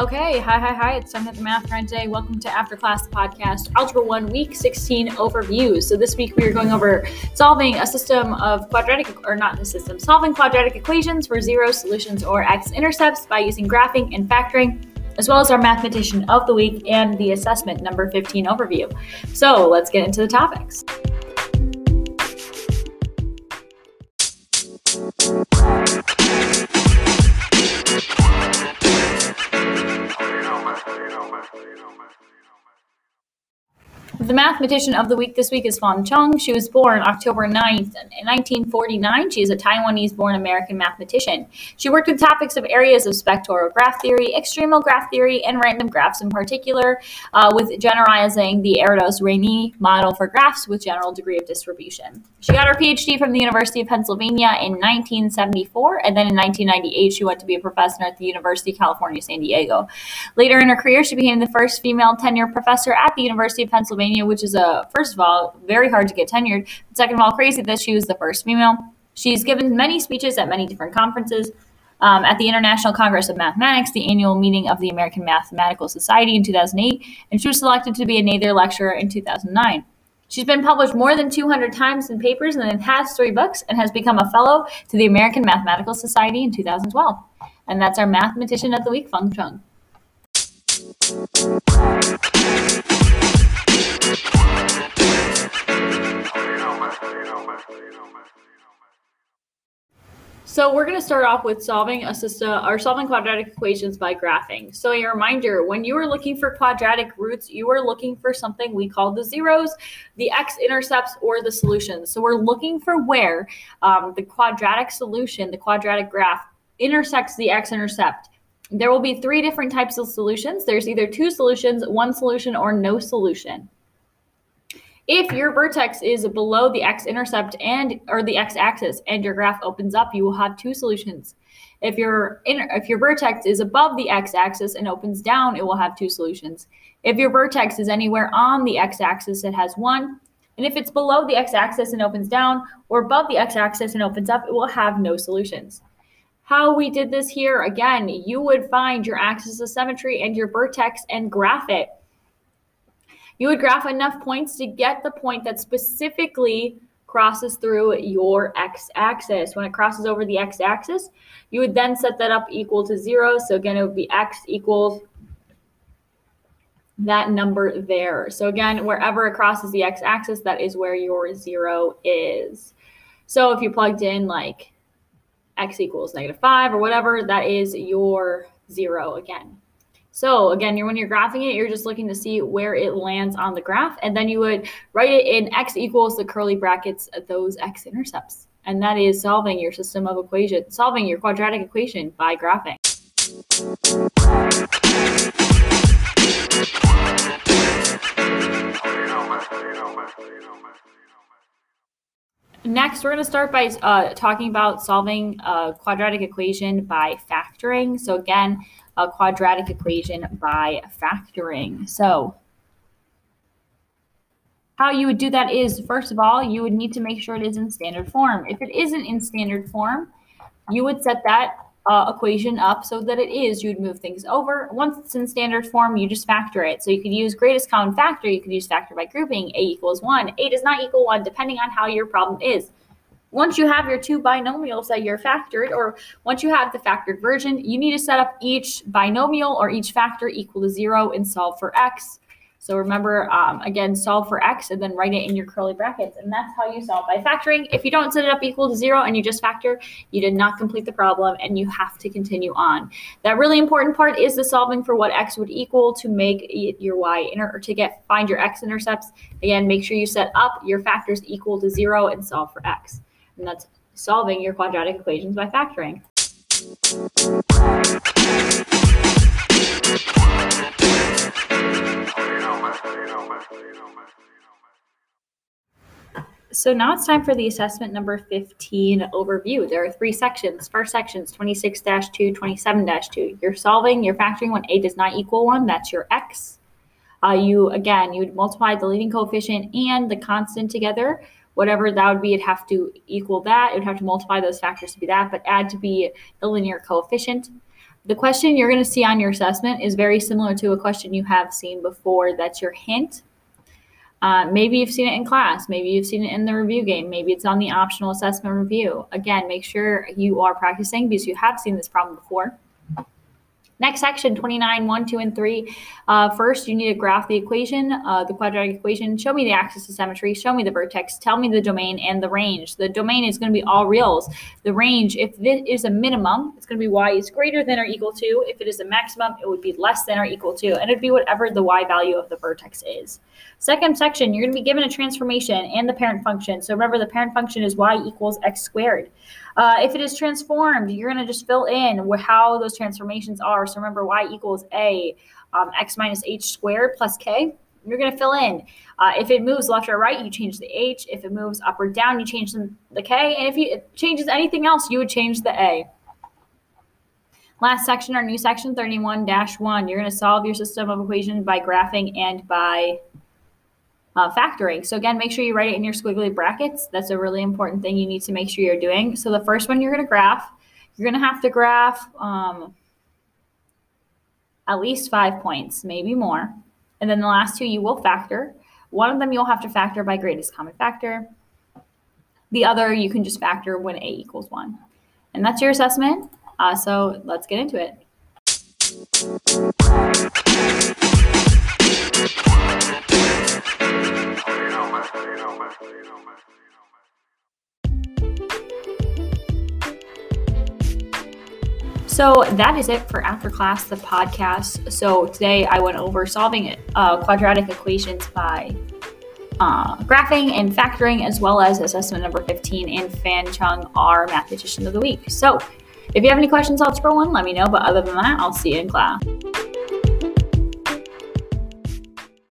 Okay, hi, it's Sun with Math Friend today. Welcome to After Class Podcast, Algebra 1, Week 16 Overview. So this week we are going over solving quadratic equations for zeros, solutions, or x-intercepts by using graphing and factoring, as well as our mathematician of the week and the assessment number 15 overview. So let's get into the topics. The mathematician of the week this week is Fan Chung. She was born October 9th, 1949. She is a Taiwanese-born American mathematician. She worked with topics of areas of spectral graph theory, extremal graph theory, and random graphs in particular, with generalizing the Erdős-Rényi model for graphs with general degree of distribution. She got her PhD from the University of Pennsylvania in 1974, and then in 1998 she went to be a professor at the University of California, San Diego. Later in her career, she became the first female tenured professor at the University of Pennsylvania, which is, first of all, very hard to get tenured. Second of all, crazy that she was the first female. She's given many speeches at many different conferences. At the International Congress of Mathematics, the annual meeting of the American Mathematical Society in 2008, and she was selected to be a Naylor Lecturer in 2009. She's been published more than 200 times in papers and then has 3 books and has become a fellow to the American Mathematical Society in 2012. And that's our mathematician of the week, Fan Chung. So we're going to start off with solving quadratic equations by graphing. So a reminder, when you are looking for quadratic roots, you are looking for something we call the zeros, the x-intercepts, or the solutions. So we're looking for where the quadratic solution, the quadratic graph, intersects the x-intercept. There will be 3 different types of solutions. There's either 2 solutions, 1 solution, or no solution. If your vertex is below the x-intercept or the x-axis and your graph opens up, you will have 2 solutions. If your vertex is above the x-axis and opens down, it will have 2 solutions. If your vertex is anywhere on the x-axis, it has 1. And if it's below the x-axis and opens down or above the x-axis and opens up, it will have no solutions. How we did this here, again, you would find your axis of symmetry and your vertex and graph it. You would graph enough points to get the point that specifically crosses through your x-axis. When it crosses over the x-axis, you would then set that up equal to 0. So again, it would be x equals that number there. So again, wherever it crosses the x-axis, that is where your 0 is. So if you plugged in like x equals -5 or whatever, that is your 0 again. So again, when you're graphing it, you're just looking to see where it lands on the graph, and then you would write it in x equals the curly brackets, those x-intercepts. And that is solving your system of equations, solving your quadratic equation by graphing. Next, we're going to start by talking about solving a quadratic equation by factoring. So again, a quadratic equation by factoring. So how you would do that is, first of all, you would need to make sure it is in standard form. If it isn't in standard form, you would set that equation up so that it is. You would move things over. Once it's in standard form, you just factor it. So you could use greatest common factor. You could use factor by grouping. A equals 1. A does not equal 1, depending on how your problem is. Once you have your 2 binomials that you're factored, or once you have the factored version, you need to set up each binomial or each factor equal to 0 and solve for x. So remember, again, solve for x and then write it in your curly brackets. And that's how you solve by factoring. If you don't set it up equal to 0 and you just factor, you did not complete the problem and you have to continue on. That really important part is the solving for what x would equal to make your find your x-intercepts. Again, make sure you set up your factors equal to 0 and solve for x. And that's solving your quadratic equations by factoring. So now it's time for the assessment number 15 overview. There are 3 sections. First section is 26-2, 27-2. You're solving, you're factoring when a does not equal 1. That's your x. You would multiply the leading coefficient and the constant together. Whatever that would be, it'd have to equal that. It would have to multiply those factors to be that, but add to be the linear coefficient. The question you're going to see on your assessment is very similar to a question you have seen before. That's your hint. Maybe you've seen it in class. Maybe you've seen it in the review game. Maybe it's on the optional assessment review. Again, make sure you are practicing because you have seen this problem before. Next section, 29, 1, 2, and 3. First, you need to graph the equation, the quadratic equation. Show me the axis of symmetry. Show me the vertex. Tell me the domain and the range. The domain is going to be all reals. The range, if this is a minimum, it's going to be y is greater than or equal to. If it is a maximum, it would be less than or equal to. And it would be whatever the y value of the vertex is. Second section, you're going to be given a transformation and the parent function. So remember, the parent function is y equals x squared. If it is transformed, you're going to just fill in how those transformations are. So remember, y equals a x minus h squared plus k. You're going to fill in. If it moves left or right, you change the h. If it moves up or down, you change the k. And if it changes anything else, you would change the a. Last section, our new section, 31-1. You're going to solve your system of equations by graphing and by factoring. So again, make sure you write it in your squiggly brackets. That's a really important thing you need to make sure you're doing. So the first one you're going to graph. You're going to have to graph at least 5 points, maybe more. And then the last two you will factor. One of them you'll have to factor by greatest common factor. The other you can just factor when a equals 1. And that's your assessment. So let's get into it. So that is it for After Class, the podcast. So today I went over solving quadratic equations by graphing and factoring, as well as assessment number 15 and Fan Chung, our mathematician of the week. So if you have any questions, I'll scroll one, let me know. But other than that, I'll see you in class.